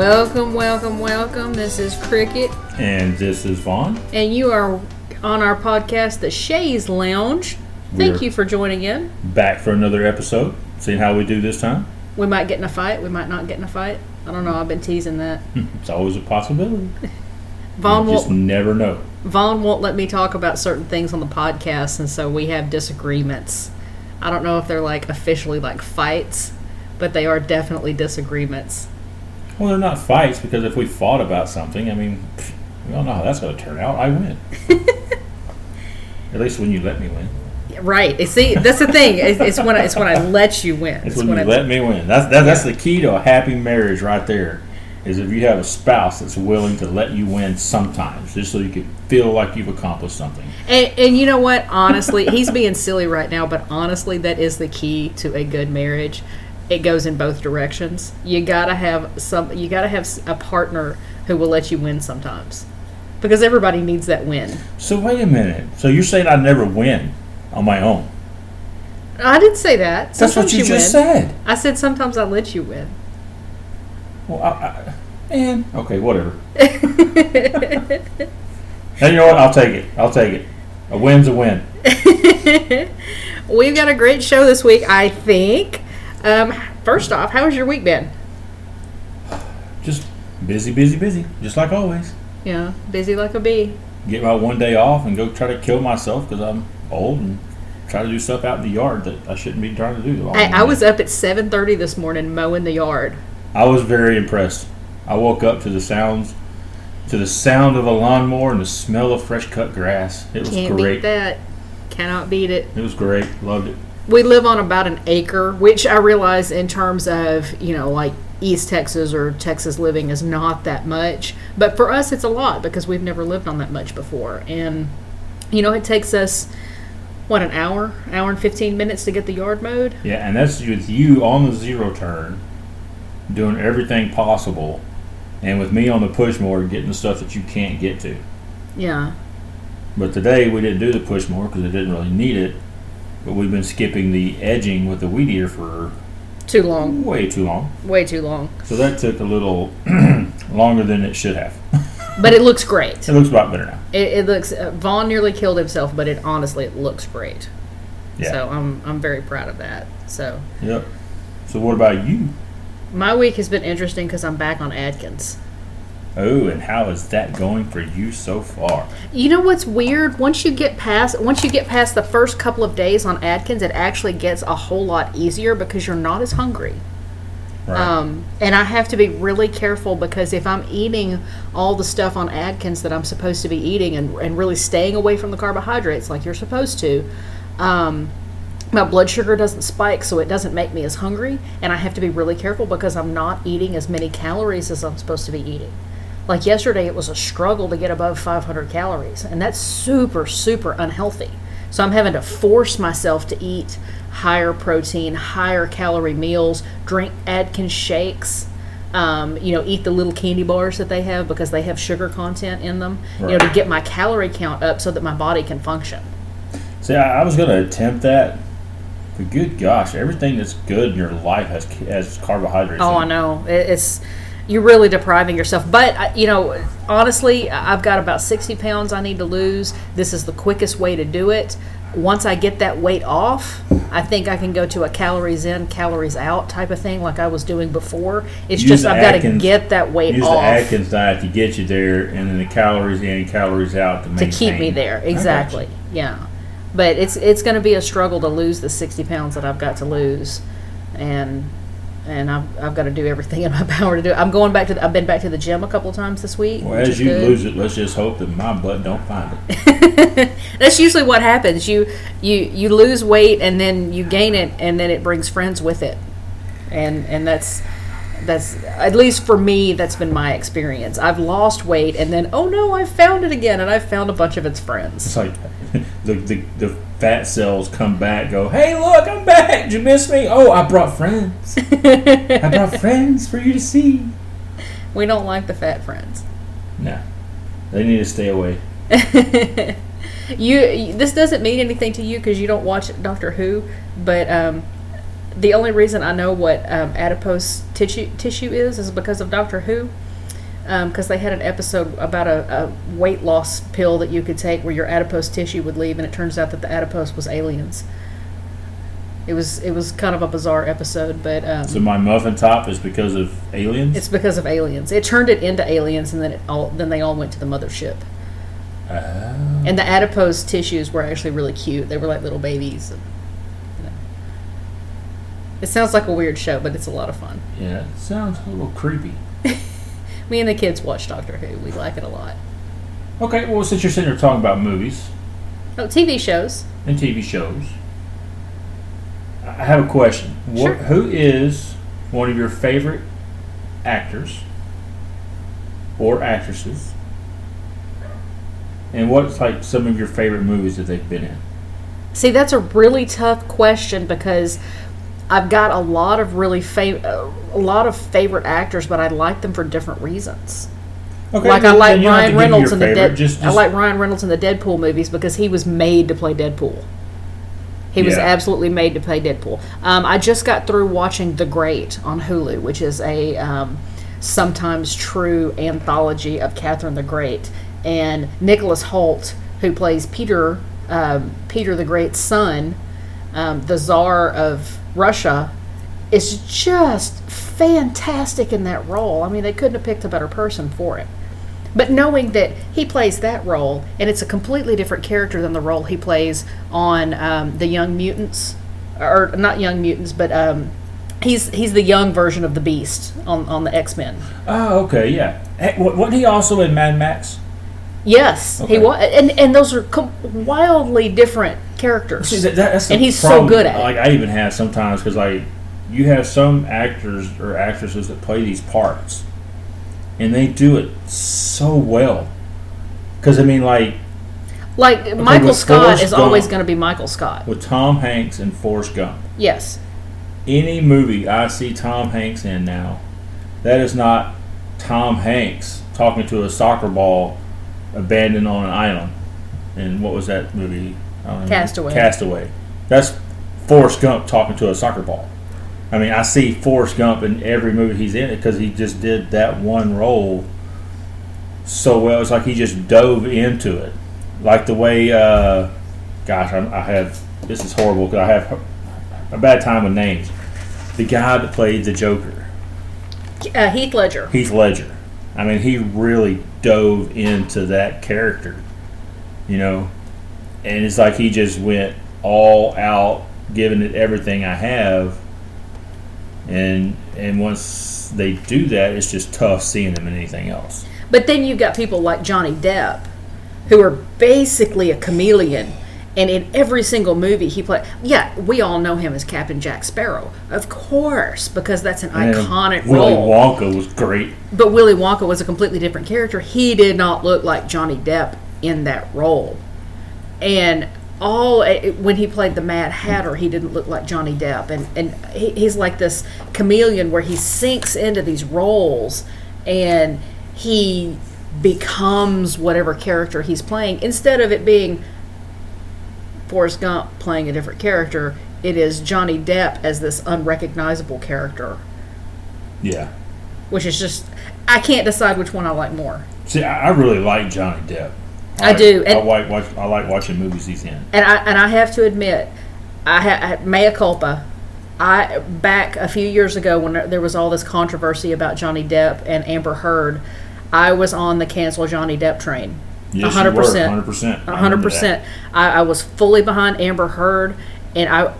Welcome, welcome, welcome. This is Cricket. And this is Vaughn. And you are on our podcast, The Shea's Lounge. Thank you for joining in. Back for another episode. Seeing how we do this time. We might get in a fight. We might not get in a fight. I don't know. I've been teasing that. It's always a possibility. You just never know. Vaughn won't let me talk about certain things on the podcast, and so we have disagreements. I don't know if they're like officially like fights, but they are definitely disagreements. Well, they're not fights because if we fought about something, I mean, we all know how that's going to turn out. I win. At least when you let me win. Right. See, that's the thing. It's when I let you win. It's when you let me win. That's the key to a happy marriage right there, is if you have a spouse that's willing to let you win sometimes, just so you can feel like you've accomplished something. And you know what? Honestly, he's being silly right now, but honestly, that is the key to a good marriage. It goes in both directions. You gotta have a partner who will let you win sometimes, because everybody needs that win. So wait a minute. So you're saying I never win on my own? I didn't say that. That's sometimes what you just said. I said sometimes I let you win. Well, okay, whatever. And you know what? I'll take it. A win's a win. We've got a great show this week, I think. First off, how has your week been? Just busy, busy, busy. Just like always. Yeah, busy like a bee. Get my one day off and go try to kill myself because I'm old and try to do stuff out in the yard that I shouldn't be trying to do. I was up at 7:30 this morning mowing the yard. I was very impressed. I woke up to the sound of a lawnmower and the smell of fresh cut grass. It was Can't great. Beat that. Cannot beat it. It was great. Loved it. We live on about an acre, which I realize in terms of, you know, like East Texas or Texas living is not that much. But for us, it's a lot because we've never lived on that much before. And, you know, it takes us, what, an hour and 15 minutes to get the yard mowed? Yeah, and that's with you on the zero turn, doing everything possible, and with me on the push mower getting the stuff that you can't get to. Yeah. But today we didn't do the push mower because I didn't really need it. But we've been skipping the edging with the weed eater for... Too long. Way too long. So that took a little longer than it should have. But it looks great. It looks a lot better now. It looks... Vaughn nearly killed himself, but it honestly looks great. Yeah. So I'm very proud of that. So... Yep. So what about you? My week has been interesting because I'm back on Atkins. Oh, and how is that going for you so far? You know what's weird? Once you get past the first couple of days on Atkins, it actually gets a whole lot easier because you're not as hungry. Right. And I have to be really careful because if I'm eating all the stuff on Atkins that I'm supposed to be eating and really staying away from the carbohydrates like you're supposed to, my blood sugar doesn't spike, so it doesn't make me as hungry. And I have to be really careful because I'm not eating as many calories as I'm supposed to be eating. Like yesterday, it was a struggle to get above 500 calories, and that's super, super unhealthy. So I'm having to force myself to eat higher protein, higher calorie meals, drink Atkins shakes, eat the little candy bars that they have because they have sugar content in them, right, to get my calorie count up so that my body can function. See, I was going to attempt that. But good gosh, everything that's good in your life has carbohydrates. Oh, I know. You're really depriving yourself. But, honestly, I've got about 60 pounds I need to lose. This is the quickest way to do it. Once I get that weight off, I think I can go to a calories in, calories out type of thing like I was doing before. It's just I've got to get that weight off. Use the Atkins diet to get you there, and then the calories in, calories out to maintain. To keep me there, exactly. Yeah. But it's going to be a struggle to lose the 60 pounds that I've got to lose, and I've got to do everything in my power to do it. I'm going back I've been back to the gym a couple times this week. Well, as you lose it, let's just hope that my butt don't find it. That's usually what happens. You lose weight and then you gain it, and then it brings friends with it, and that's at least for me, that's been my experience. I've lost weight and then, oh no, I found it again, and I found a bunch of its friends. It's like the fat cells come back, go, hey look, I'm back, did you miss me? Oh, I brought friends. I brought friends for you to see. We don't like the fat friends. No, they need to stay away. This doesn't mean anything to you because you don't watch Doctor Who, but The only reason I know what adipose tissue is because of Doctor Who. Because they had an episode about a weight loss pill that you could take where your adipose tissue would leave, and it turns out that the adipose was aliens. It was kind of a bizarre episode, but so my muffin top is because of aliens. It's because of aliens. It turned it into aliens, and then they all went to the mothership. And the adipose tissues were actually really cute. They were like little babies. It sounds like a weird show, but it's a lot of fun. Yeah, it sounds a little creepy. Me and the kids watch Doctor Who. We like it a lot. Okay, well, since you're sitting here talking about movies. Oh, TV shows. And TV shows. I have a question. Sure. Who is one of your favorite actors or actresses? And what's like some of your favorite movies that they've been in? See, that's a really tough question because I've got a lot of favorite actors, but I like them for different reasons. Okay, like I like Ryan Reynolds in I like Ryan Reynolds in the Deadpool movies because he was made to play Deadpool. He was absolutely made to play Deadpool. I just got through watching The Great on Hulu, which is a sometimes true anthology of Catherine the Great, and Nicholas Hoult, who plays Peter the Great's son, the Tsar of Russia, is just fantastic in that role. I mean, they couldn't have picked a better person for it. But knowing that he plays that role, and it's a completely different character than the role he plays on the Young Mutants, or not Young Mutants, but he's the young version of the Beast on the X-Men. Oh, okay, yeah. Hey, wasn't he also in Mad Max? Yes, okay. He was, and those are wildly different characters. See, that's and he's problem. So good at it. Like I even have sometimes because like you have some actors or actresses that play these parts, and they do it so well. Because I mean, like Michael Scott is always going to be Michael Scott with Tom Hanks and Forrest Gump. Yes, any movie I see Tom Hanks in now, that is not Tom Hanks talking to a soccer ball. Abandoned on an island, and what was that movie? Castaway. Castaway. That's Forrest Gump talking to a soccer ball. I mean, I see Forrest Gump in every movie he's in because he just did that one role so well. It's like he just dove into it, like the way. This is horrible because I have a bad time with names. The guy that played the Joker, Heath Ledger. Heath Ledger. I mean, he really dove into that character, you know, and it's like he just went all out, giving it everything I have, and once they do that, it's just tough seeing them in anything else. But then you've got people like Johnny Depp, who are basically a chameleon, and in every single movie he plays. Yeah, we all know him as Captain Jack Sparrow, of course, because that's an iconic role. Willy Wonka was great. But Willy Wonka was a completely different character. He did not look like Johnny Depp in that role. And when he played the Mad Hatter, he didn't look like Johnny Depp. And he's like this chameleon where he sinks into these roles and he becomes whatever character he's playing. Instead of it being Forrest Gump playing a different character, it is Johnny Depp as this unrecognizable character. Yeah. Which is just, I can't decide which one I like more. See, I really like Johnny Depp. I do. I like watching movies he's in. And I have to admit, mea culpa. Back a few years ago when there was all this controversy about Johnny Depp and Amber Heard, I was on the cancel Johnny Depp train. Yes, 100%. 100%. 100%. I was fully behind Amber Heard, and I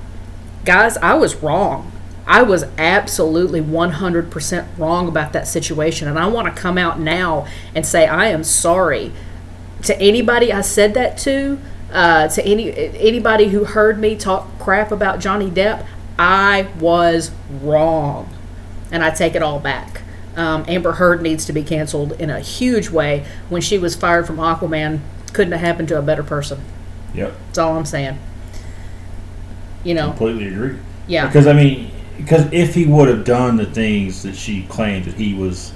was wrong. I was absolutely 100% wrong about that situation, and I want to come out now and say I am sorry to anybody I said that to anybody who heard me talk crap about Johnny Depp. I was wrong, and I take it all back. Amber Heard needs to be canceled in a huge way. When she was fired from Aquaman, couldn't have happened to a better person. Yep. That's all I'm saying. You know. Completely agree. Yeah. Because if he would have done the things that she claimed that he was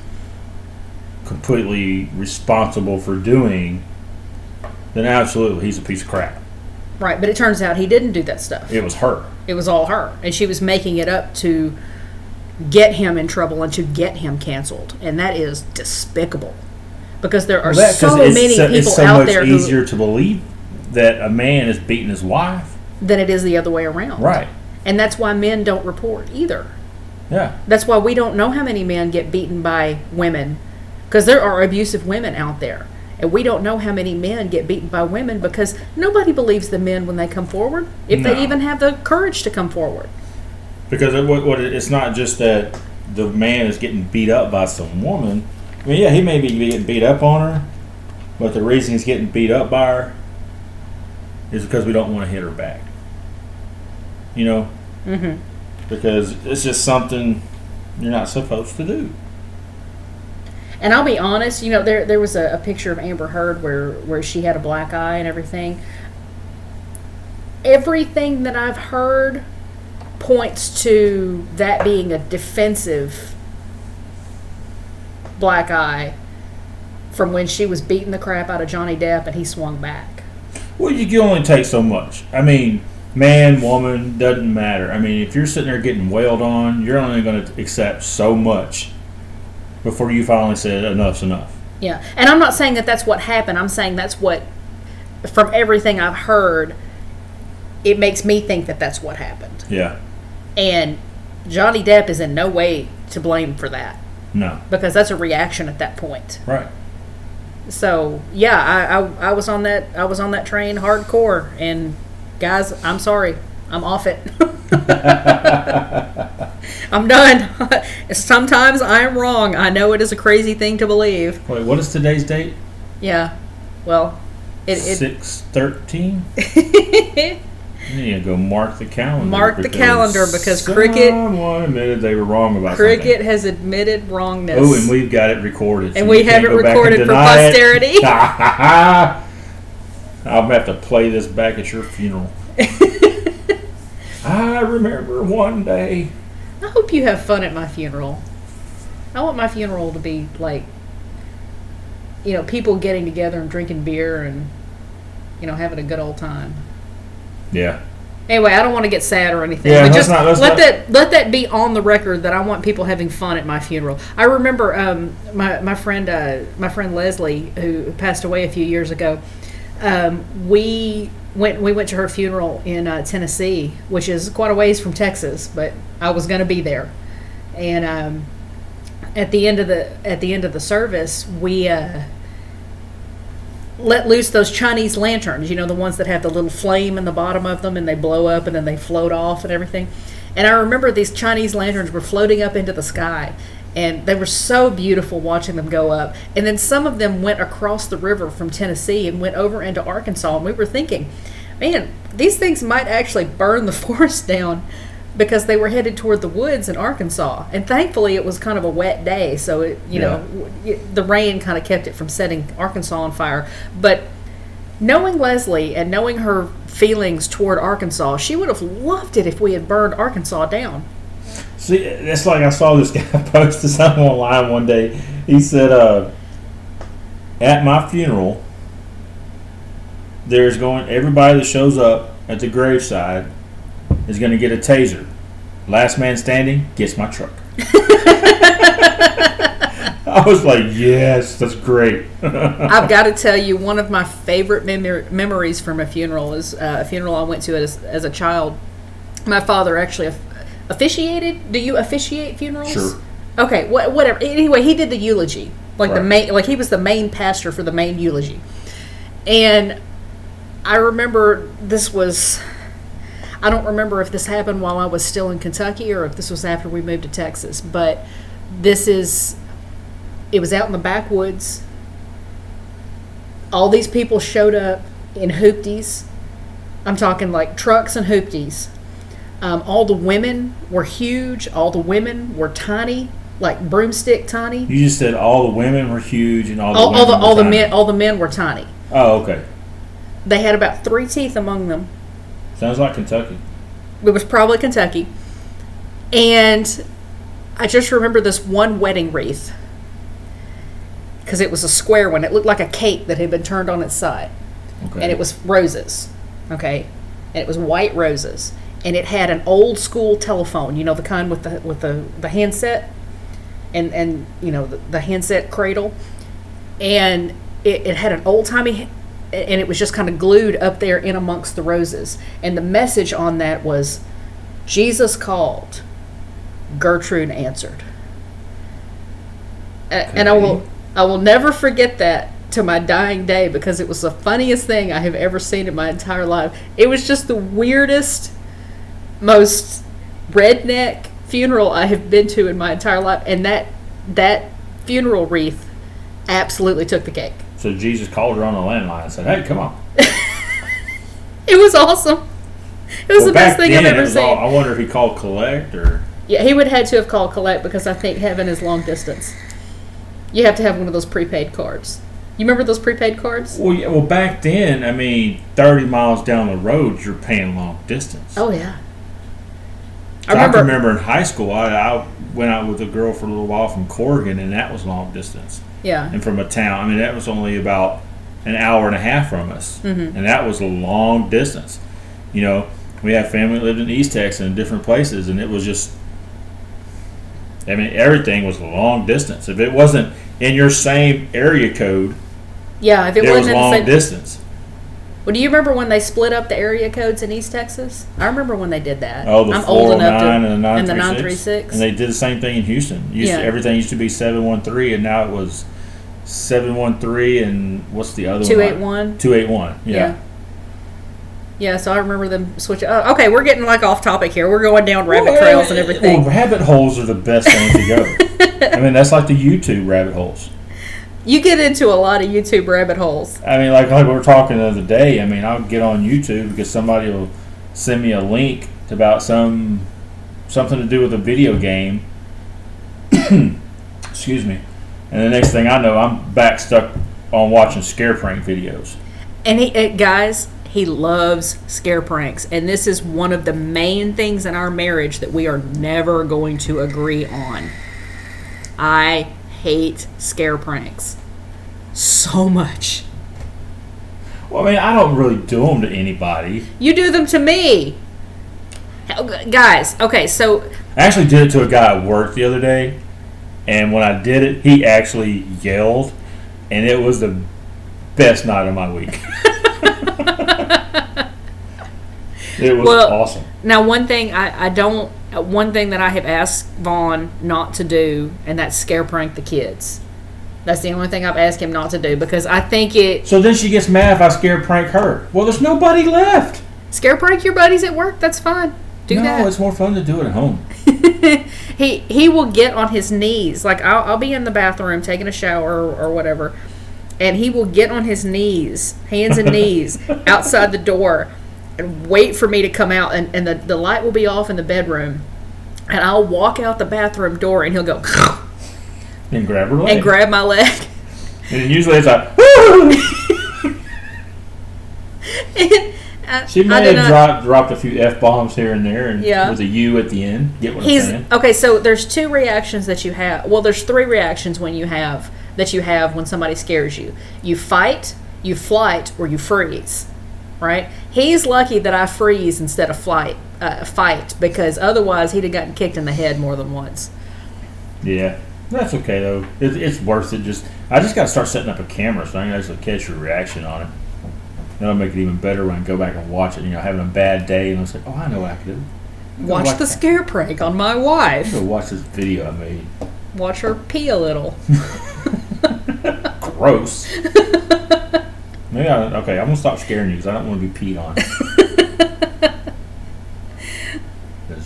completely responsible for doing, then absolutely he's a piece of crap. Right, but it turns out he didn't do that stuff. It was her. It was all her. And she was making it up to get him in trouble and to get him canceled. And that is despicable. Because there are so many people out there who... It's so much easier to believe that a man is beating his wife than it is the other way around. Right. And that's why men don't report either. Yeah. That's why we don't know how many men get beaten by women. Because there are abusive women out there. And we don't know how many men get beaten by women because nobody believes the men when they come forward, if they even have the courage to come forward. Because it's not just that the man is getting beat up by some woman. I mean, yeah, he may be getting beat up on her, but the reason he's getting beat up by her is because we don't want to hit her back. You know? Mm-hmm. Because it's just something you're not supposed to do. And I'll be honest, you know, there was a picture of Amber Heard where she had a black eye and everything. Everything that I've heard points to that being a defensive black eye from when she was beating the crap out of Johnny Depp and he swung back. Well, you can only take so much. I mean, man, woman, doesn't matter. I mean, if you're sitting there getting wailed on, you're only going to accept so much before you finally said enough's enough. Yeah, and I'm not saying that that's what happened. I'm saying that's what, from everything I've heard, it makes me think that that's what happened. Yeah. And Johnny Depp is in no way to blame for that. No. Because that's a reaction at that point. Right. So yeah, I was on that train hardcore, and guys, I'm sorry, I'm off it. I'm done. Sometimes I'm wrong. I know it is a crazy thing to believe. Wait, what is today's date? Yeah. Well, it 6/13. You need to go mark the calendar. Mark the calendar because cricket. Someone admitted they were wrong about cricket something. Cricket has admitted wrongness. Oh, and we've got it recorded. And so we have it recorded for posterity. I'll have to play this back at your funeral. I remember one day. I hope you have fun at my funeral. I want my funeral to be like, you know, people getting together and drinking beer and, you know, having a good old time. Yeah. Anyway, I don't want to get sad or anything. Yeah, but just let that be on the record that I want people having fun at my funeral. I remember my friend Leslie, who passed away a few years ago. We went to her funeral in Tennessee, which is quite a ways from Texas, but I was going to be there. And at the end of the service, we let loose those Chinese lanterns, you know, the ones that have the little flame in the bottom of them, and they blow up and then they float off and everything. And I remember these Chinese lanterns were floating up into the sky, and they were so beautiful watching them go up. And then some of them went across the river from Tennessee and went over into Arkansas. And we were thinking, man, these things might actually burn the forest down because they were headed toward the woods in Arkansas. And thankfully, it was kind of a wet day. So, the rain kind of kept it from setting Arkansas on fire. But knowing Leslie and knowing her feelings toward Arkansas, she would have loved it if we had burned Arkansas down. See, it's like I saw this guy post this online one day. He said, at my funeral, everybody that shows up at the graveside is going to get a taser. Last man standing gets my truck. I was like, yes, that's great. I've got to tell you, one of my favorite memories from a funeral is a funeral I went to as a child. My father actually... officiated? Do you officiate funerals? Sure. Okay, whatever. Anyway, he did the eulogy. He was the main pastor for the main eulogy. And I remember I don't remember if this happened while I was still in Kentucky or if this was after we moved to Texas, but it was out in the backwoods. All these people showed up in hoopties. I'm talking like trucks and hoopties. All the women were huge. All the women were tiny, like broomstick tiny. You just said all the women were huge and all the men were tiny. Oh, okay. They had about 3 teeth among them. Sounds like Kentucky. It was probably Kentucky. And I just remember this one wedding wreath because it was a square one. It looked like a cake that had been turned on its side, okay. And it was roses. okay? And it was white roses. And it had an old school telephone, you know, the kind with the handset and you know, the handset cradle. And it had an old-timey, and it was just kind of glued up there in amongst the roses. And the message on that was, Jesus called, Gertrude answered. Okay. And I will never forget that to my dying day, because it was the funniest thing I have ever seen in my entire life. It was just the weirdest, most redneck funeral I have been to in my entire life, and that funeral wreath absolutely took the cake. So Jesus called her on the landline and said, "Hey, come on." It was awesome. It was the best thing I've ever seen. I wonder if he called collect or. Yeah, he would have had to have called collect, because I think heaven is long distance. You have to have one of those prepaid cards. You remember those prepaid cards? Well, yeah, back then, I mean, 30 miles down the road, you're paying long distance. Oh, yeah. So I remember in high school, I went out with a girl for a little while from Corrigan, and that was long distance. Yeah. And from a town, I mean, that was only about an hour and a half from us. Mm-hmm. And that was a long distance. You know, we had family that lived in East Texas and different places, and it was just... I mean, everything was long distance. If it wasn't in your same area code, yeah, if it wasn't was long in the same distance. Well, do you remember when they split up the area codes in East Texas? I remember when they did that. Oh, the 409 and the 936. And they did the same thing in Houston. Everything used to be 713, and now it was 713, and what's the other 281? One? 281. 281, yeah. Yeah, so I remember them switching. Oh, okay, we're getting like off topic here. We're going down rabbit trails and everything. Well, rabbit holes are the best thing to go. I mean, that's like the YouTube rabbit holes. You get into a lot of YouTube rabbit holes. I mean, like we were talking the other day. I mean, I'll get on YouTube because somebody will send me a link about something to do with a video game. Excuse me. And the next thing I know, I'm back stuck on watching scare prank videos. And guys. He loves scare pranks, and this is one of the main things in our marriage that we are never going to agree on. I hate scare pranks so much. Well, I mean, I don't really do them to anybody. You do them to me. Guys, okay, so... I actually did it to a guy at work the other day, and when I did it, he actually yelled, and it was the best night of my week. It was awesome. Now, one thing that I have asked Vaughn not to do, and that's scare prank the kids. That's the only thing I've asked him not to do, because I think it... So then she gets mad if I scare prank her. Well, there's nobody left. Scare prank your buddies at work. That's fine. Do that. No, it's more fun to do it at home. He will get on his knees. Like, I'll be in the bathroom taking a shower or whatever, and he will get on his knees, hands and knees, outside the door, and wait for me to come out, and the light will be off in the bedroom, and I'll walk out the bathroom door, and he'll go and grab her leg. And grab my leg. And usually it's like, woo! She may have dropped a few F-bombs here and there, and yeah, with a U at the end. Get what I'm saying? Okay, so there's two reactions that you have. Well, there's three reactions that you have when somebody scares you. You fight, you flight, or you freeze. Right? He's lucky that I freeze instead of fight, because otherwise he'd have gotten kicked in the head more than once. Yeah, that's okay though. It's worth it. I just got to start setting up a camera so I can actually catch your reaction on it. That'll make it even better when I go back and watch it. You know, having a bad day, and I was like, oh, I know what I can do. Watch the scare prank on my wife. I'm gonna watch this video I made. Watch her pee a little. Gross. Okay, I'm going to stop scaring you because I don't want to be peed on.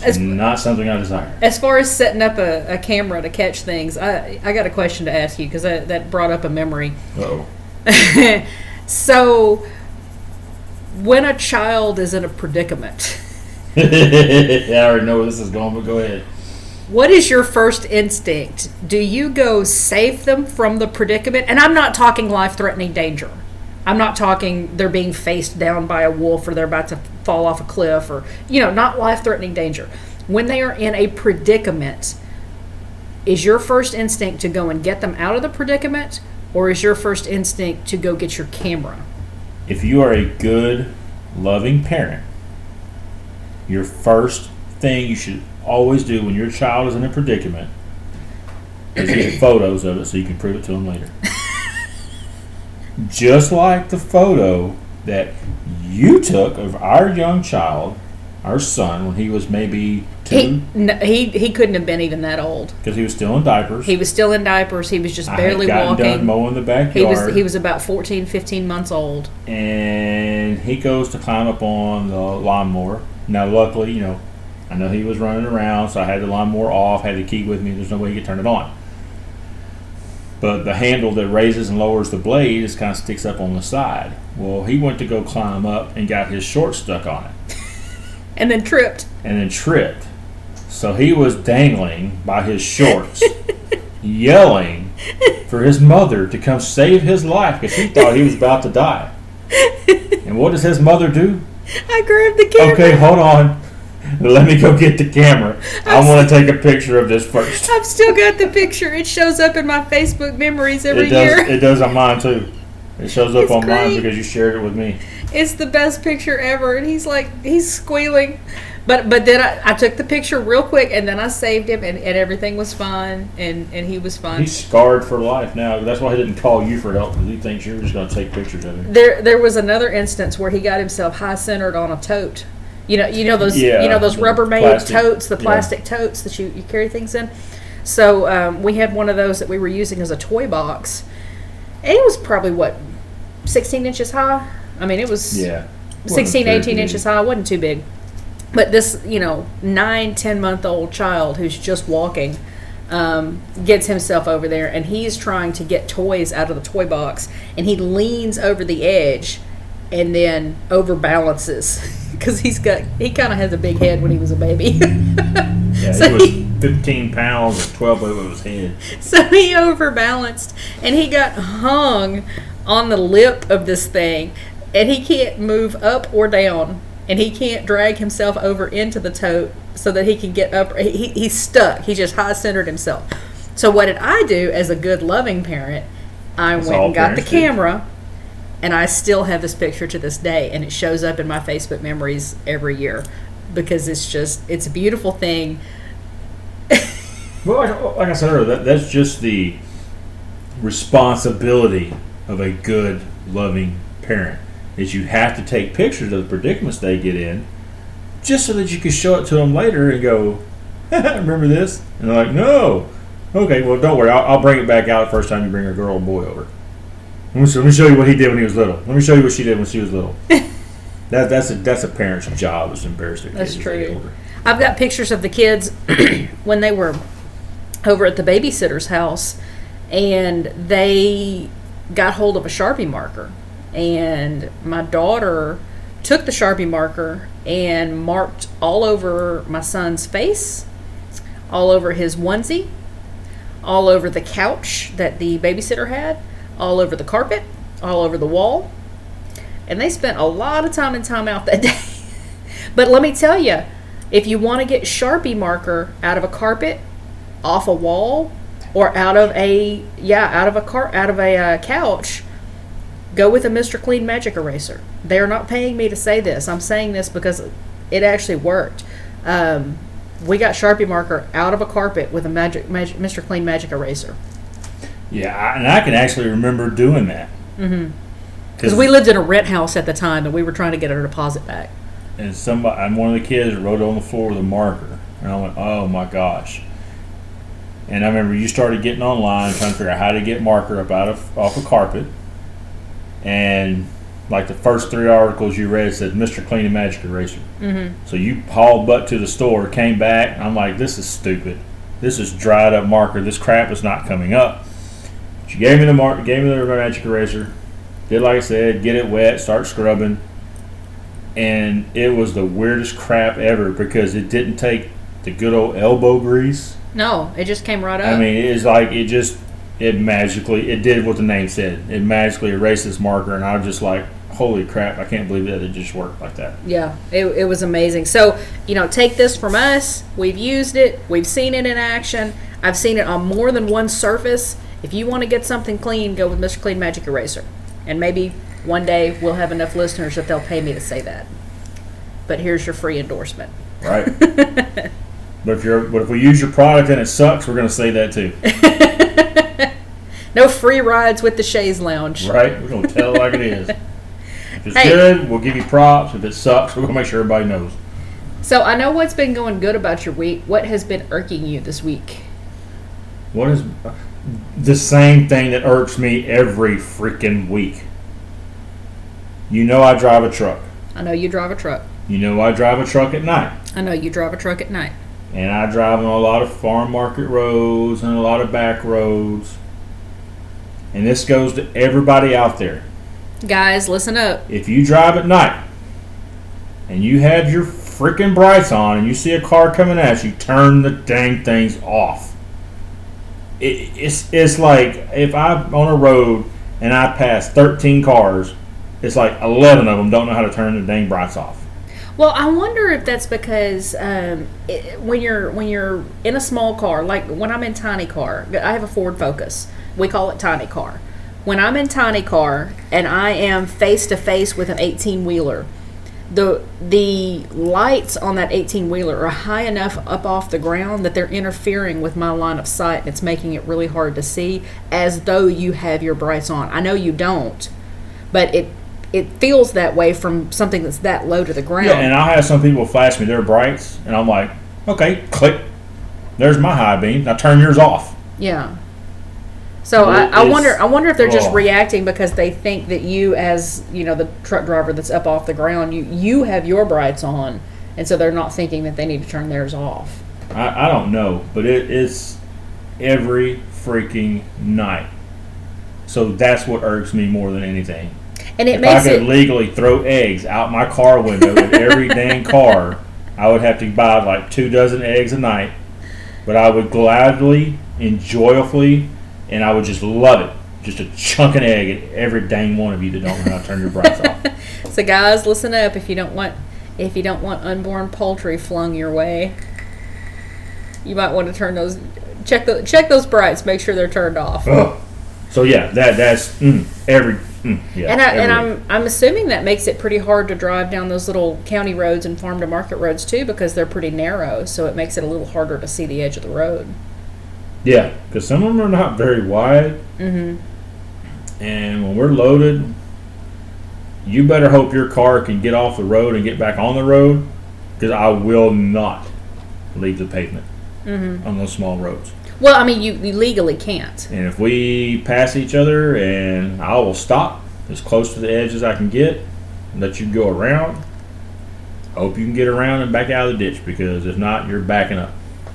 It's not something I desire. As far as setting up a camera to catch things, I got a question to ask you because that brought up a memory. Uh-oh. So, when a child is in a predicament... Yeah, I already know where this is going, but go ahead. What is your first instinct? Do you go save them from the predicament? And I'm not talking life-threatening danger. I'm not talking they're being faced down by a wolf or they're about to fall off a cliff or, you know, not life-threatening danger. When they are in a predicament, is your first instinct to go and get them out of the predicament, or is your first instinct to go get your camera? If you are a good loving parent, your first thing you should always do when your child is in a predicament is get photos of it so you can prove it to them later. Just like the photo that you took of our young child, our son, when he was maybe 2. He couldn't have been even that old. Because he was still in diapers. He was still in diapers. He was just barely walking. I had gotten done mowing the backyard. He was about 14, 15 months old. And he goes to climb up on the lawnmower. Now, luckily, you know, I know he was running around, so I had the lawnmower off, had the key with me. There's no way he could turn it on. But the handle that raises and lowers the blade just kind of sticks up on the side. Well, he went to go climb up and got his shorts stuck on it. And then tripped. So he was dangling by his shorts, yelling for his mother to come save his life because he thought he was about to die. And what does his mother do? I grabbed the camera. Okay, hold on. Let me go get the camera. I want to take a picture of this first. I've still got the picture. It shows up in my Facebook memories every year. It does on mine, too. It shows up on mine because you shared it with me. It's the best picture ever. And he's squealing. But then I took the picture real quick, and then I saved him, and everything was fine, and he was fine. He's scarred for life now. That's why he didn't call you for help, because he thinks you're just going to take pictures of him. There was another instance where he got himself high-centered on a tote. You know those Rubbermaid totes, the plastic totes that you carry things in. So we had one of those that we were using as a toy box. And it was probably, 16 inches high? I mean, it was 16, 18 inches high. It wasn't too big. But this, 9-10-month-old child who's just walking gets himself over there, and he's trying to get toys out of the toy box, and he leans over the edge and then overbalances. Because he kind of has a big head when he was a baby. So he was 15 pounds or 12 over his head. So he overbalanced, and he got hung on the lip of this thing, and he can't move up or down, and he can't drag himself over into the tote so that he can get up. He's stuck. He just high-centered himself. So what did I do as a good, loving parent? I went and got the camera. And I still have this picture to this day, and it shows up in my Facebook memories every year because it's a beautiful thing. Well, like I said earlier, that's just the responsibility of a good, loving parent is you have to take pictures of the predicaments they get in just so that you can show it to them later and go, remember this? And they're like, no. Okay, well, don't worry. I'll bring it back out the first time you bring a girl or boy over. Let me show you what he did when he was little. Let me show you what she did when she was little. That's a parent's job is to embarrass their kids. That's true. I've got pictures of the kids when they were over at the babysitter's house, and they got hold of a Sharpie marker. And my daughter took the Sharpie marker and marked all over my son's face, all over his onesie, all over the couch that the babysitter had, all over the carpet, all over the wall. And they spent a lot of time in timeout that day. But let me tell you, if you want to get Sharpie marker out of a carpet, off a wall, or out of a couch, go with a Mr. Clean Magic Eraser. They're not paying me to say this. I'm saying this because it actually worked. We got Sharpie marker out of a carpet with a Mr. Clean Magic Eraser. Yeah, I can actually remember doing that. Mm-hmm. Because we lived in a rent house at the time, and we were trying to get our deposit back. And one of the kids wrote on the floor with a marker, and I went, "Oh my gosh!" And I remember you started getting online trying to figure out how to get marker up off a carpet, and like the first 3 articles you read said Mr. Clean and Magic Eraser. Mm-hmm. So you hauled butt to the store, came back, and I'm like, "This is stupid. This is dried up marker. This crap is not coming up." She gave me the marker, gave me the Magic Eraser, did like I said, get it wet, start scrubbing, and it was the weirdest crap ever because it didn't take the good old elbow grease. No, it just came right up. I mean, it's like it did what the name said. It magically erased this marker, and I was just like, holy crap, I can't believe that it just worked like that. Yeah, it was amazing. So, take this from us. We've used it. We've seen it in action. I've seen it on more than one surface. If you want to get something clean, go with Mr. Clean Magic Eraser. And maybe One day we'll have enough listeners that they'll pay me to say that. But here's your free endorsement. Right. But if we use your product and it sucks, we're going to say that too. No free rides with the Shea's Lounge. Right. We're going to tell it like it is. If it's good, we'll give you props. If it sucks, we're going to make sure everybody knows. So I know what's been going good about your week. What has been irking you this week? What is the same thing that irks me every freaking week? You know I drive a truck. I know you drive a truck. You know I drive a truck at night. I know you drive a truck at night. And I drive on a lot of farm market roads and a lot of back roads. And this goes to everybody out there. Guys, listen up. If you drive at night and you have your freaking brights on and you see a car coming at you, turn the dang things off. It's like if I'm on a road and I pass 13 cars, it's like 11 of them don't know how to turn the dang brights off. Well, I wonder if that's because when you're in a small car, like when I'm in tiny car, I have a Ford Focus. We call it tiny car. When I'm in tiny car and I am face to face with an 18-wheeler, the lights on that 18-wheeler are high enough up off the ground that they're interfering with my line of sight, and it's making it really hard to see as though you have your brights on. I know you don't, but it feels that way from something that's that low to the ground. Yeah, and I have some people flash me their brights, and I'm like, okay, click. There's my high beam. Now turn yours off. Yeah. So I wonder if they're just reacting because they think that you, as you know, the truck driver that's up off the ground, you have your brights on, and so they're not thinking that they need to turn theirs off. I don't know, but it's every freaking night. So that's what irks me more than anything. And if I could legally throw eggs out my car window at every dang car, I would have to buy like 24 eggs a night. But I would gladly and joyfully, and I would just love it. Just a chunk of egg at every dang one of you that don't know how to turn your brights off. So guys, listen up if you don't want unborn poultry flung your way. You might want to check those brights, make sure they're turned off. Ugh. So yeah, I'm assuming that makes it pretty hard to drive down those little county roads and farm to market roads too, because they're pretty narrow, so it makes it a little harder to see the edge of the road. Yeah, because some of them are not very wide, and when we're loaded, you better hope your car can get off the road and get back on the road, because I will not leave the pavement on those small roads. Well, I mean, you legally can't. And if we pass each other, and I will stop as close to the edge as I can get, and let you go around. Hope you can get around and back out of the ditch, because if not, you're backing up.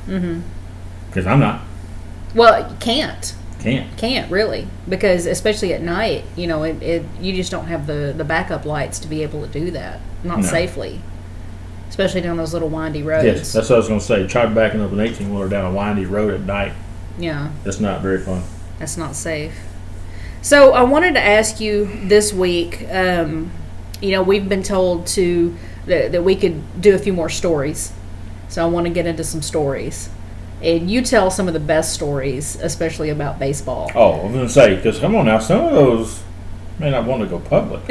Because I'm not. Well, you can't. Can't, really. Because especially at night, you know, you just don't have the backup lights to be able to do that. Not safely. Especially down those little windy roads. Yes, that's what I was going to say. Try backing up an 18-wheeler down a windy road at night. Yeah. That's not very fun. That's not safe. So I wanted to ask you this week, you know, we've been told that we could do a few more stories. So I want to get into some stories. And you tell some of the best stories, especially about baseball. Oh, I was going to say, because come on now, some of those may not want to go public.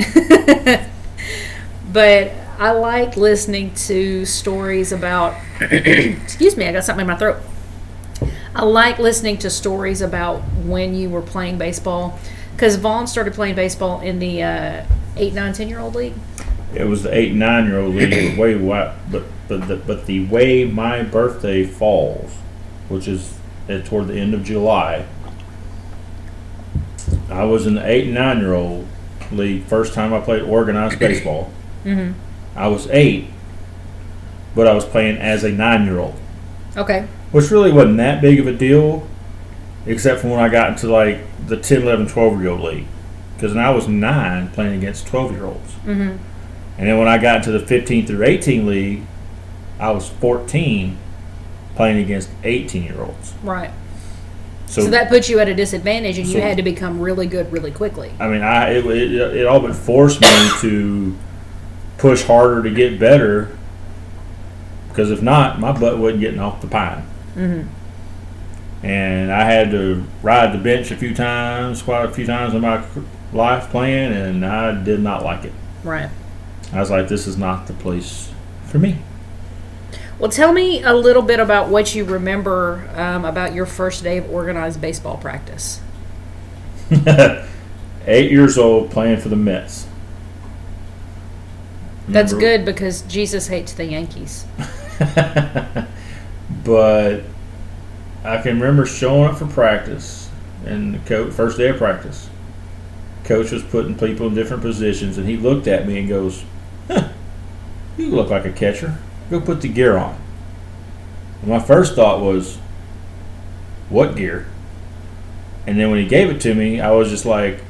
But I like listening to stories about excuse me, I got something in my throat. I like listening to stories about when you were playing baseball, because Vaughn started playing baseball in the 8, 9, 10-year-old league. It was the 8, 9-year-old league, but the way my birthday falls, which is toward the end of July, I was in the 8 and 9-year-old league. First time I played organized baseball. I was 8, but I was playing as a 9-year-old. Okay. Which really wasn't that big of a deal, except for when I got into, like, the 10, 11, 12-year-old league. Because when I was 9, playing against 12-year-olds. And then when I got into the 15 through 18 league, I was 14, playing against 18-year-olds. Right. So that puts you at a disadvantage, and you had to become really good really quickly. I mean, it all but forced me to push harder to get better, because if not, my butt wasn't getting off the pine. And I had to ride the bench a few times, quite a few times in my life plan, and I did not like it. Right. I was like, this is not the place for me. Well, tell me a little bit about what you remember about your first day of organized baseball practice. 8 years old, playing for the Mets. Remember? That's good, because Jesus hates the Yankees. But I can remember showing up for practice, and the coach, first day of practice, coach was putting people in different positions, and he looked at me and goes, huh, you look like a catcher. Go put the gear on. And my first thought was, what gear? And then when he gave it to me, I was just like,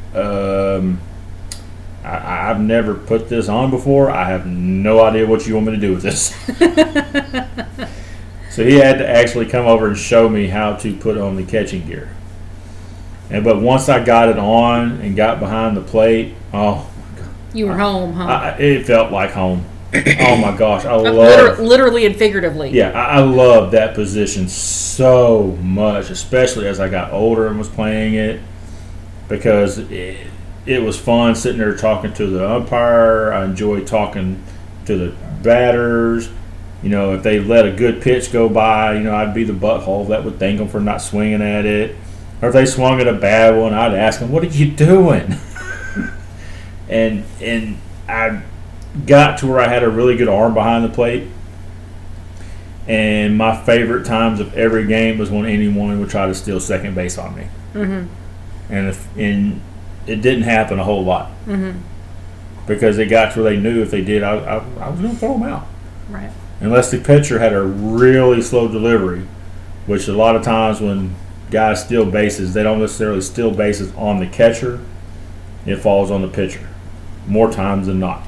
I've never put this on before. I have no idea what you want me to do with this. So he had to actually come over and show me how to put on the catching gear. But once I got it on and got behind the plate, oh my God. You were home, huh? It felt like home. Oh my gosh, I love... Literally and figuratively. Yeah, I love that position so much, especially as I got older and was playing it, because it was fun sitting there talking to the umpire. I enjoyed talking to the batters. You know, if they let a good pitch go by, you know, I'd be the butthole that would thank them for not swinging at it. Or if they swung at a bad one, I'd ask them, what are you doing? and I... got to where I had a really good arm behind the plate, and my favorite times of every game was when anyone would try to steal second base on me. Mm-hmm. And it didn't happen a whole lot. Mm-hmm. Because it got to where they knew if they did, I was going to throw them out. Right. Unless the pitcher had a really slow delivery, which a lot of times when guys steal bases, they don't necessarily steal bases on the catcher. It falls on the pitcher more times than not.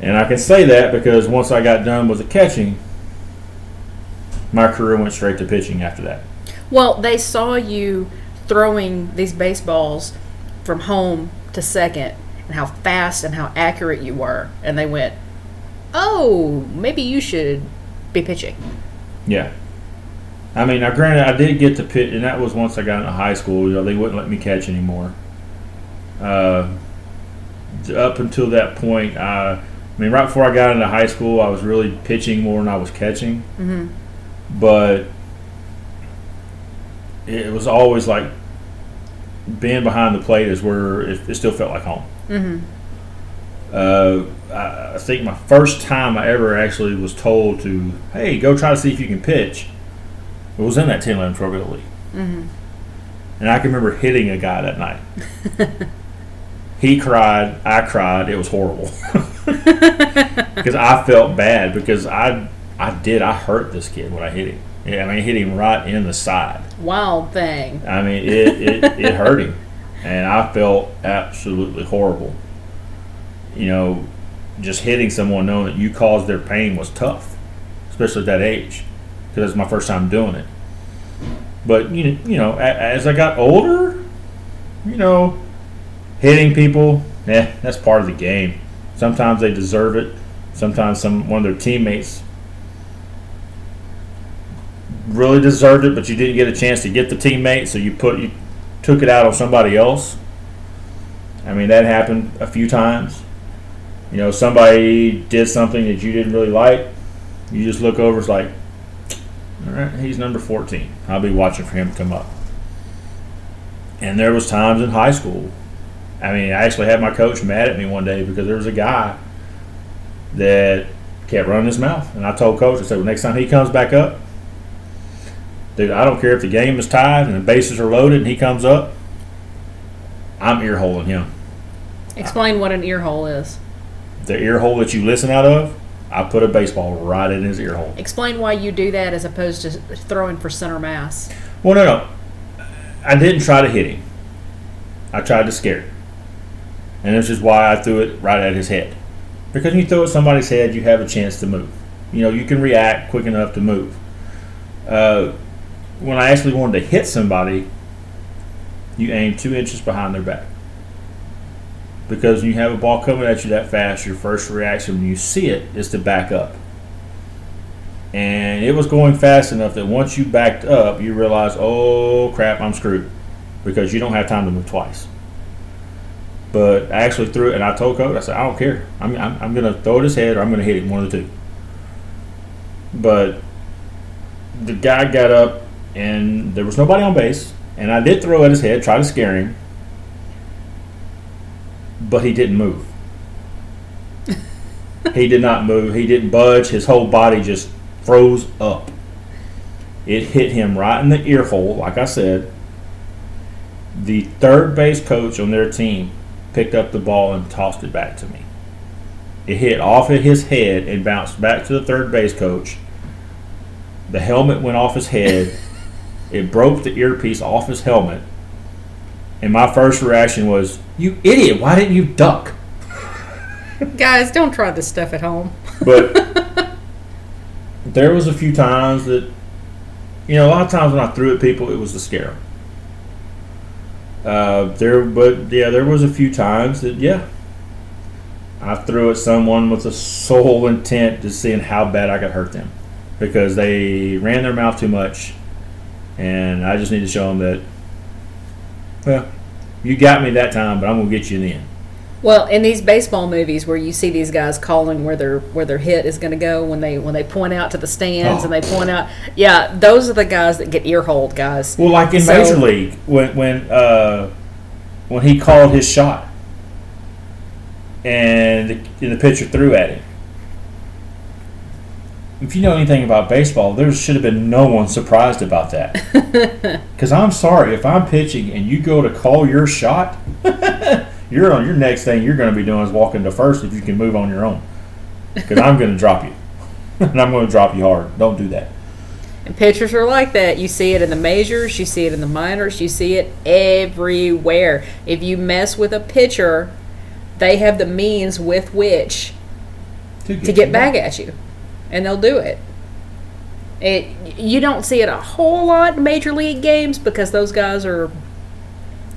And I can say that because once I got done with the catching, my career went straight to pitching after that. Well, they saw you throwing these baseballs from home to second, and how fast and how accurate you were. And they went, oh, maybe you should be pitching. Yeah. I mean, granted, I did get to pitch, and that was once I got into high school. You know, they wouldn't let me catch anymore. Up until that point, I mean, right before I got into high school, I was really pitching more than I was catching. Mm-hmm. But it was always like being behind the plate is where it still felt like home. Mm-hmm. I think my first time I ever actually was told to, hey, go try to see if you can pitch, it was in that 10-11 Pro-Bit League. Mm-hmm. And I can remember hitting a guy that night. He cried. I cried. It was horrible. Because I felt bad because I hurt this kid when I hit him. Yeah, I mean, hit him right in the side. Wild thing. I mean, it hurt him. And I felt absolutely horrible. You know, just hitting someone knowing that you caused their pain was tough, especially at that age, because it was my first time doing it. But, you know, as I got older, you know, hitting people, that's part of the game. Sometimes they deserve it. Sometimes one of their teammates really deserved it, but you didn't get a chance to get the teammate, so you took it out on somebody else. I mean, that happened a few times. You know, somebody did something that you didn't really like. You just look over, it's like, all right, he's number 14. I'll be watching for him to come up. And there was times in high school. I mean, I actually had my coach mad at me one day because there was a guy that kept running his mouth. And I told coach, I said, well, next time he comes back up, dude, I don't care if the game is tied and the bases are loaded and he comes up, I'm ear-holing him. Explain what an ear-hole is. The ear-hole that you listen out of, I put a baseball right in his ear-hole. Explain why you do that as opposed to throwing for center mass. Well, no. I didn't try to hit him. I tried to scare him. And this is why I threw it right at his head. Because when you throw it at somebody's head, you have a chance to move. You know, you can react quick enough to move. When I actually wanted to hit somebody, you aim 2 inches behind their back. Because when you have a ball coming at you that fast, your first reaction when you see it is to back up. And it was going fast enough that once you backed up, you realize, oh, crap, I'm screwed. Because you don't have time to move twice. But I actually threw it, and I told Cody, I said, I don't care. I'm going to throw it his head or I'm going to hit him, one of the two. But the guy got up, and there was nobody on base. And I did throw at his head, try to scare him. But he didn't move. He did not move. He didn't budge. His whole body just froze up. It hit him right in the ear hole, like I said. The third base coach on their team picked up the ball and tossed it back to me. It hit off of his head and bounced back to the third base coach. The helmet went off his head. It broke the earpiece off his helmet. And my first reaction was, you idiot, why didn't you duck? Guys, don't try this stuff at home. But there was a few times that, you know, a lot of times when I threw at people, it was to scare them. There was a few times that, yeah, I threw at someone with the sole intent to seeing how bad I could hurt them. Because they ran their mouth too much. And I just need to show them that, well, you got me that time, but I'm going to get you in the end. Well, in these baseball movies where you see these guys calling where their hit is going to go, when they point out to the stands and they point out, yeah, those are the guys that get ear-holed, guys. Well, like in Major League, when he called his shot and the pitcher threw at him. If you know anything about baseball, there should have been no one surprised about that. Because I'm sorry, if I'm pitching and you go to call your shot, you're on your next thing you're going to be doing is walking to first if you can move on your own. Because I'm going to drop you. And I'm going to drop you hard. Don't do that. And pitchers are like that. You see it in the majors. You see it in the minors. You see it everywhere. If you mess with a pitcher, they have the means with which to get back at you. And they'll do it. You don't see it a whole lot in Major League games because those guys are,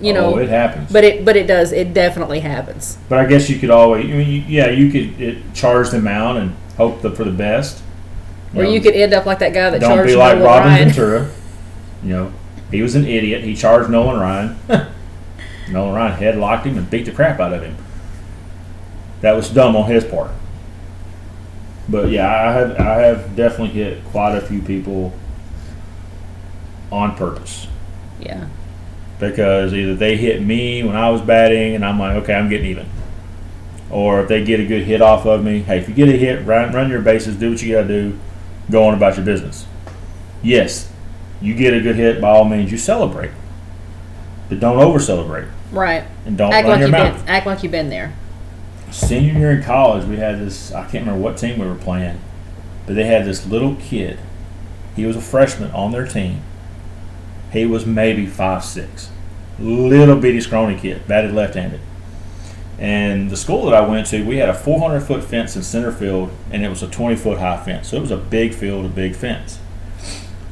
you know. Oh, it happens. But it does. It definitely happens. But I guess you could always, you could charge them out and hope for the best. Or you could end up like that guy that charged Nolan Ryan. Don't be like Robin Ventura. He was an idiot. He charged Nolan Ryan. Nolan Ryan headlocked him and beat the crap out of him. That was dumb on his part. But yeah, I have definitely hit quite a few people on purpose. Yeah. Because either they hit me when I was batting and I'm like, okay, I'm getting even. Or if they get a good hit off of me, hey, if you get a hit, run your bases, do what you gotta do, go on about your business. Yes, you get a good hit, by all means you celebrate. But don't over celebrate. Right. And don't act run like your mouth. Act like you've been there. Senior year in college, we had this, I can't remember what team we were playing, but they had this little kid. He was a freshman on their team. He was maybe 5'6". Little bitty scrawny kid, batted left-handed. And the school that I went to, we had a 400-foot fence in center field, and it was a 20-foot high fence. So it was a big field, a big fence.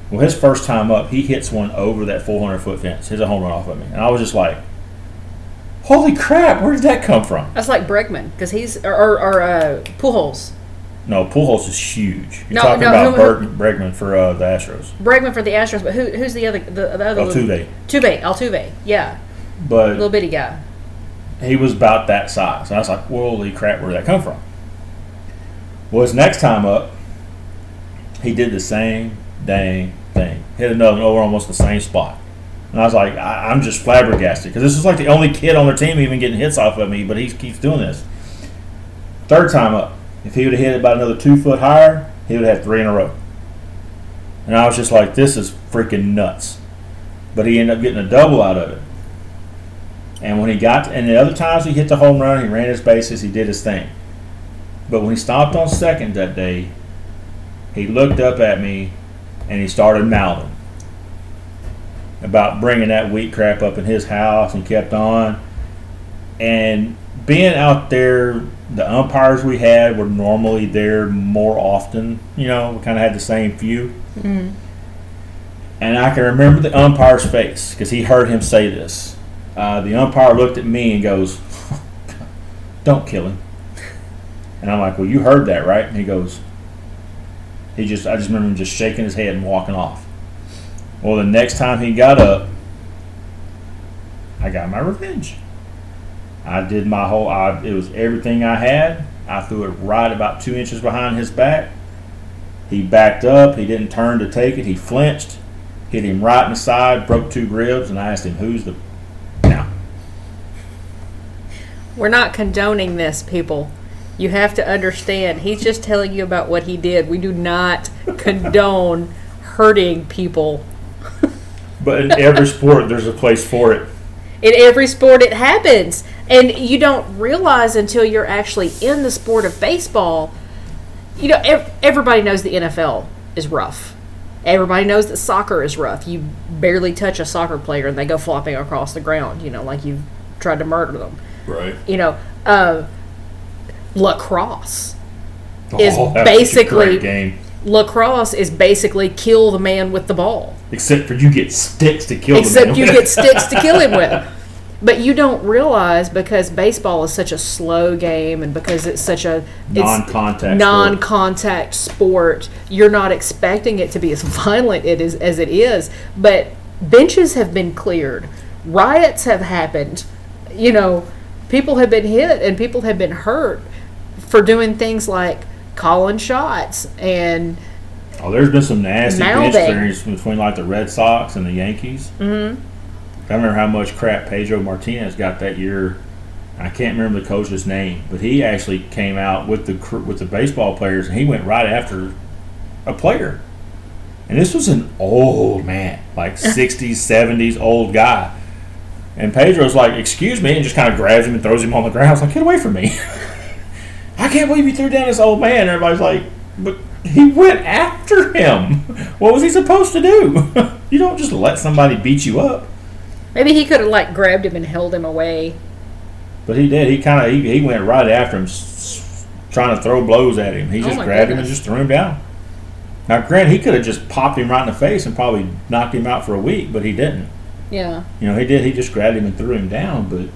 Well, his first time up, he hits one over that 400-foot fence. He's a home run off of me. And I was just like, holy crap, where did that come from? That's like Bregman, because he's, or Pujols. No, Pujols is huge. Bregman for the Astros. Bregman for the Astros, but who's the other? Altuve, yeah. But little bitty guy. He was about that size. And I was like, holy crap, where did that come from? Well, his next time up, he did the same dang thing. Hit another over almost the same spot. And I was like, I'm just flabbergasted. Because this is like the only kid on their team even getting hits off of me, but he keeps doing this. Third time up, if he would have hit it about another 2 foot higher, he would have had three in a row. And I was just like, this is freaking nuts. But he ended up getting a double out of it. And when he got, and the other times he hit the home run, he ran his bases, he did his thing. But when he stopped on second that day, he looked up at me and he started mouthing about bringing that wheat crap up in his house and kept on. And being out there, the umpires we had were normally there more often. We kind of had the same few. Mm-hmm. And I can remember the umpire's face because he heard him say this. The umpire looked at me and goes, don't kill him. And I'm like, well, you heard that, right? And he goes, I just remember him just shaking his head and walking off. Well, the next time he got up, I got my revenge. I did my whole, it was everything I had. I threw it right about 2 inches behind his back. He backed up. He didn't turn to take it. He flinched, hit him right in the side, broke two ribs, and I asked him, who's the... Now. We're not condoning this, people. You have to understand. He's just telling you about what he did. We do not condone hurting people. But in every sport, there's a place for it. In every sport, it happens. And you don't realize until you're actually in the sport of baseball. You know, everybody knows the NFL is rough. Everybody knows that soccer is rough. You barely touch a soccer player and they go flopping across the ground, you know, like you've tried to murder them. Right. You know, lacrosse is basically... game. Lacrosse is basically kill the man with the ball. Except for you get sticks to kill him with. Except you get sticks to kill him with. But you don't realize, because baseball is such a slow game and because it's such a non-contact sport, you're not expecting it to be as violent as it is. But benches have been cleared. Riots have happened. You know, people have been hit and people have been hurt for doing things like calling shots and... Oh, there's been some nasty bench clearings between like the Red Sox and the Yankees. Mm-hmm. I remember how much crap Pedro Martinez got that year. I can't remember the coach's name, but he actually came out with the baseball players, and he went right after a player. And this was an old man, like 60s, 70s old guy. And Pedro's like, "Excuse me," and just kind of grabs him and throws him on the ground. I was like, "Get away from me." I can't believe you threw down this old man. Everybody's like, "But he went after him. What was he supposed to do?" You don't just let somebody beat you up. Maybe he could have, like, grabbed him and held him away. But he did. He kind of he went right after him, trying to throw blows at him. He just grabbed him and just threw him down. Now, granted, he could have just popped him right in the face and probably knocked him out for a week, but he didn't. Yeah. You know, he did. He just grabbed him and threw him down, but...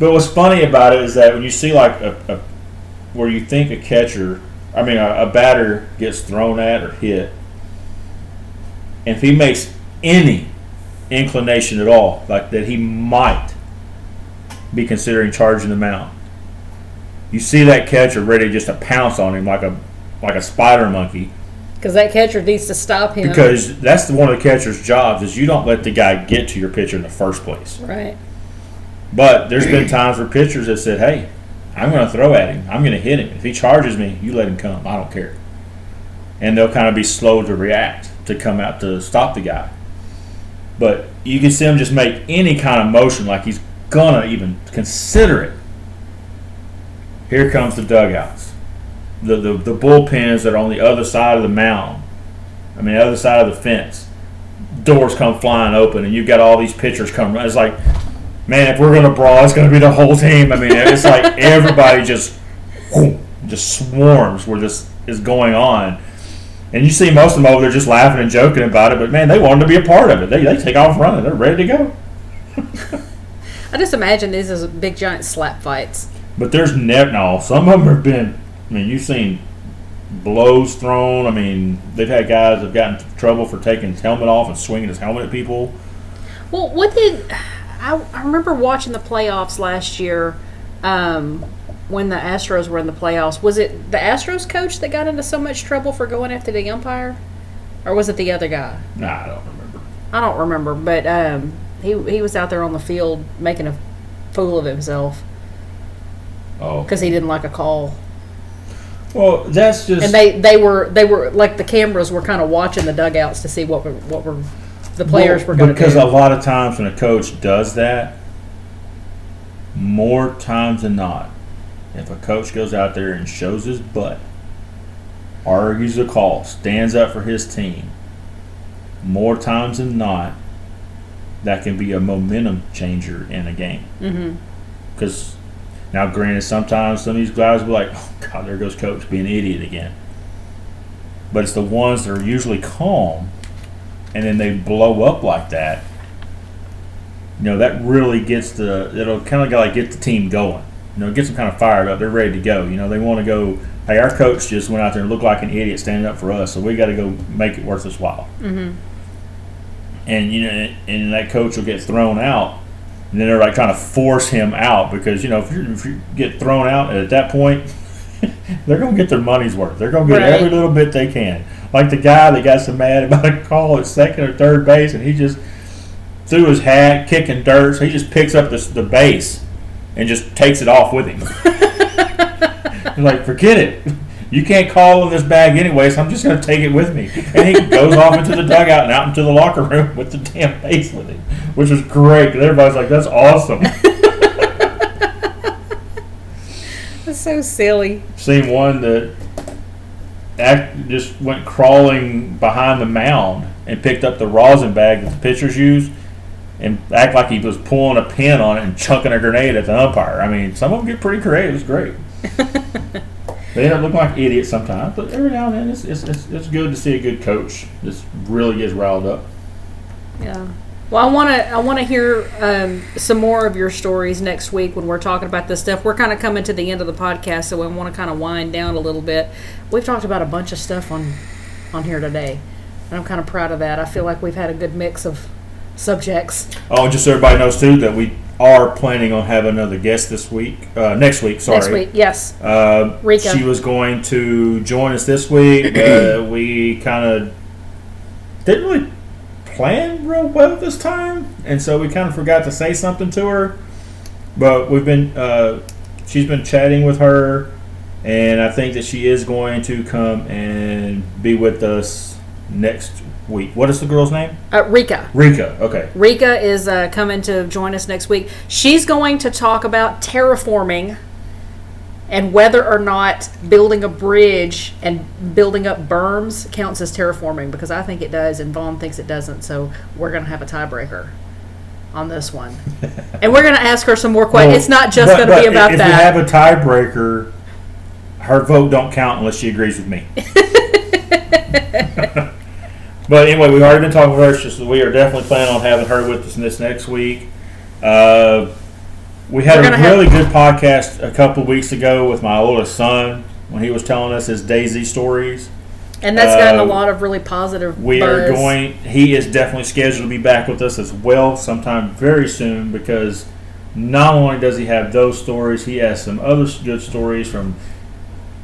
But what's funny about it is that when you see, like, where you think a catcher... I mean, a batter gets thrown at or hit, and if he makes... any inclination at all, like that he might be considering charging the mound, you see that catcher ready just to pounce on him like a spider monkey. Because that catcher needs to stop him. Because that's one of the catcher's jobs, is you don't let the guy get to your pitcher in the first place. Right. But there's been times where pitchers have said, "Hey, I'm going to throw at him. I'm going to hit him. If he charges me, you let him come. I don't care." And they'll kind of be slow to react to come out to stop the guy. But you can see him just make any kind of motion like he's going to even consider it. Here comes the dugouts. The bullpens that are on the other side of the mound. I mean, the other side of the fence. Doors come flying open, and you've got all these pitchers coming. It's like, man, if we're going to brawl, it's going to be the whole team. I mean, it's like everybody just swarms where this is going on. And you see most of them over there just laughing and joking about it, but, man, they wanted to be a part of it. They take off running. They're ready to go. I just imagine these as big, giant slap fights. But there's some of them have been, I mean, you've seen blows thrown. I mean, they've had guys that have gotten in trouble for taking his helmet off and swinging his helmet at people. Well, I remember watching the playoffs last year when the Astros were in the playoffs. Was it the Astros coach that got into so much trouble for going after the umpire? Or was it the other guy? Nah, I don't remember. But he was out there on the field making a fool of himself. Oh. Because he didn't like a call. Well, that's just... And they were like, the cameras were kind of watching the dugouts to see what the players were going to do. Because a lot of times when a coach does that, more times than not, if a coach goes out there and shows his butt, argues a call, stands up for his team, more times than not, that can be a momentum changer in a game. Because now, granted, sometimes some of these guys will be like, "Oh, God, there goes coach being an idiot again." But it's the ones that are usually calm, and then they blow up like that. You know, that really gets it'll kind of like get the team going. You know, it gets them kind of fired up. They're ready to go. You know, they want to go, "Hey, our coach just went out there and looked like an idiot standing up for us, so we got to go make it worth his while." Mm-hmm. And, you know, and that coach will get thrown out, And then everybody kind of force him out because, you know, if you get thrown out at that point, they're going to get their money's worth. They're going to get every little bit they can. Like the guy that got so mad about a call at second or third base, and he just threw his hat, kicking dirt, so he just picks up the base and just takes it off with him. He's like, forget it. You can't call in this bag anyway, so I'm just going to take it with me. And he goes off into the dugout and out into the locker room with the damn base with him, which was great. Everybody's like, that's awesome. That's so silly. Seen one that just went crawling behind the mound and picked up the rosin bag that the pitchers use and act like he was pulling a pin on it and chucking a grenade at the umpire. I mean, some of them get pretty creative. It's great. They end up looking like idiots sometimes, but every now and then it's good to see a good coach. This really gets riled up. Yeah. Well, I want to hear some more of your stories next week when we're talking about this stuff. We're kind of coming to the end of the podcast, so we want to kind of wind down a little bit. We've talked about a bunch of stuff on here today, and I'm kind of proud of that. I feel like we've had a good mix of subjects. Oh, and just so everybody knows too that we are planning on having another guest next week. Next week, yes. Rika. She was going to join us this week. We kind of didn't really plan real well this time, and so we kind of forgot to say something to her. But we've been, she's been chatting with her, and I think that she is going to come and be with us next week. What is the girl's name? Rika. Rika, okay. Rika is coming to join us next week. She's going to talk about terraforming and whether or not building a bridge and building up berms counts as terraforming, because I think it does and Vaughn thinks it doesn't, so we're going to have a tiebreaker on this one. And we're going to ask her some more questions. Well, it's not just going to be about if that. If we have a tiebreaker, her vote don't count unless she agrees with me. But anyway, we've already been talking with her, so we are definitely planning on having her with us in this next week. We had a really good podcast a couple weeks ago with my oldest son when he was telling us his Daisy stories. And that's gotten a lot of really positive buzz. He is definitely scheduled to be back with us as well sometime very soon, because not only does he have those stories, he has some other good stories from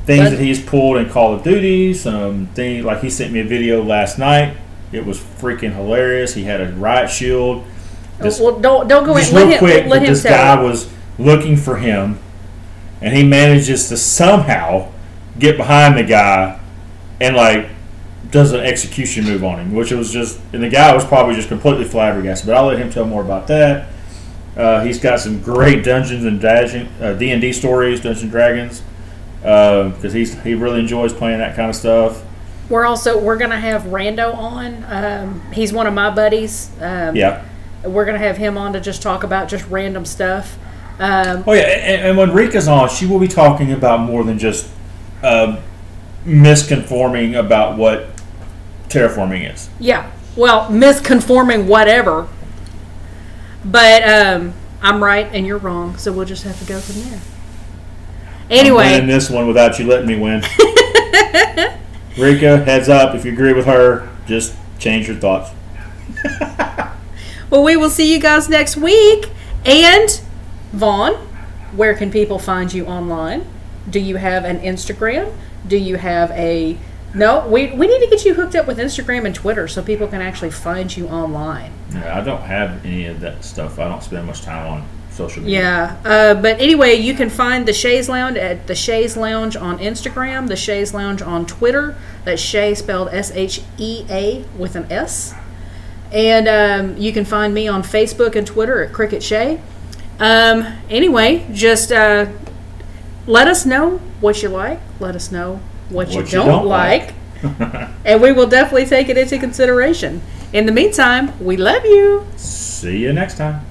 things that he's pulled in Call of Duty, some things like he sent me a video last night. It was freaking hilarious. He had a riot shield. Don't go in. Let him this guy was looking for him, and he manages to somehow get behind the guy and like does an execution move on him, which was just. And the guy was probably just completely flabbergasted. But I'll let him tell more about that. He's got some great Dungeons and D&D stories, Dungeons and Dragons. Because he really enjoys playing that kind of stuff. We're gonna have Rando on. He's one of my buddies. Yeah, we're gonna have him on to just talk about just random stuff. And when Rika's on, she will be talking about more than just misconforming about what terraforming is. Yeah, well, misconforming whatever. But I'm right and you're wrong, so we'll just have to go from there. Anyway, I'm winning this one without you letting me win. Rika, heads up. If you agree with her, just change your thoughts. Well, we will see you guys next week. And, Vaughn, where can people find you online? Do you have an Instagram? Do you have a... No, we need to get you hooked up with Instagram and Twitter so people can actually find you online. Yeah, I don't have any of that stuff. I don't spend much time on social media. Yeah, but anyway, you can find The Shea's Lounge at The Shea's Lounge on Instagram, The Shea's Lounge on Twitter. That's Shea spelled S-H-E-A with an S. And you can find me on Facebook and Twitter at Cricket Shea. Anyway, just let us know what you like. Let us know what you don't like. And we will definitely take it into consideration. In the meantime, we love you. See you next time.